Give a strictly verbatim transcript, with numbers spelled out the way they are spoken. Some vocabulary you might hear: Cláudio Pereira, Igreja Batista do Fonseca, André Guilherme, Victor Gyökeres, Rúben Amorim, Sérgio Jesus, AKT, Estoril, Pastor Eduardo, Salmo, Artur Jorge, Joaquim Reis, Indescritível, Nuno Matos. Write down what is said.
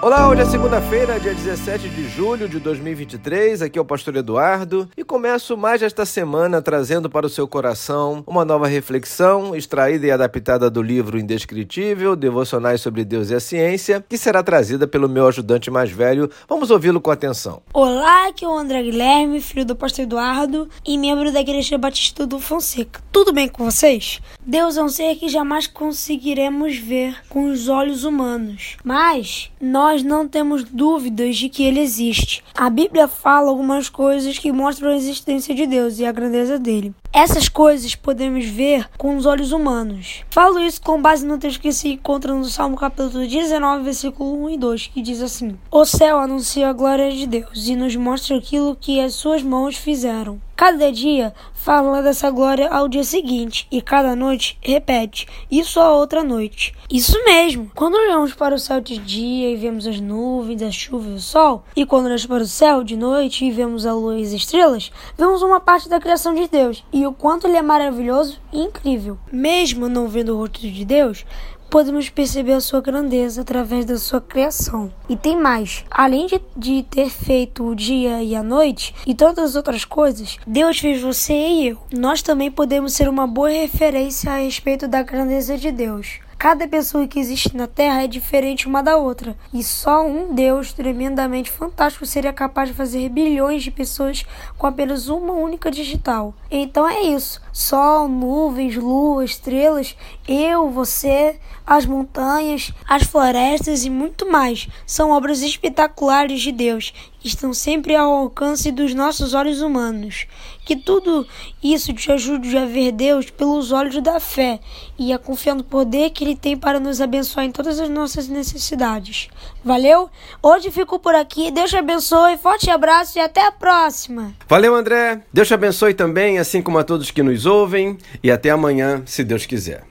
Olá, hoje é segunda-feira, dia dezessete de julho de dois mil e vinte e três, aqui é o Pastor Eduardo e começo mais esta semana trazendo para o seu coração uma nova reflexão extraída e adaptada do livro Indescritível, Devocionais sobre Deus e a Ciência, que será trazida pelo meu ajudante mais velho. Vamos ouvi-lo com atenção. Olá, aqui é o André Guilherme, filho do Pastor Eduardo e membro da Igreja Batista do Fonseca. Tudo bem com vocês? Deus é um ser que jamais conseguiremos ver com os olhos humanos, mas nós Nós não temos dúvidas de que ele existe. A Bíblia fala algumas coisas que mostram a existência de Deus e a grandeza dele. Essas coisas podemos ver com os olhos humanos. Falo isso com base no texto que se encontra no Salmo capítulo dezenove, versículo um e dois, que diz assim: O céu anuncia a glória de Deus e nos mostra aquilo que as suas mãos fizeram. Cada dia fala dessa glória ao dia seguinte e cada noite repete isso a outra noite. Isso mesmo! Quando olhamos para o céu de dia e vemos as nuvens, a chuva e o sol, e quando olhamos para o céu de noite e vemos a lua e as estrelas, vemos uma parte da criação de Deus e o quanto ele é maravilhoso e incrível. Mesmo não vendo o rosto de Deus, podemos perceber a sua grandeza através da sua criação. E tem mais. Além de, de ter feito o dia e a noite e tantas outras coisas, Deus fez você e eu. Nós também podemos ser uma boa referência a respeito da grandeza de Deus. Cada pessoa que existe na Terra é diferente uma da outra. E só um Deus tremendamente fantástico seria capaz de fazer bilhões de pessoas com apenas uma única digital. Então é isso. Sol, nuvens, lua, estrelas, eu, você, as montanhas, as florestas e muito mais. São obras espetaculares de Deus. Estão sempre ao alcance dos nossos olhos humanos. Que tudo isso te ajude a ver Deus pelos olhos da fé e a confiar no poder que Ele tem para nos abençoar em todas as nossas necessidades. Valeu? Hoje fico por aqui. Deus te abençoe. Forte abraço e até a próxima. Valeu, André. Deus te abençoe também, assim como a todos que nos ouvem. E até amanhã, se Deus quiser.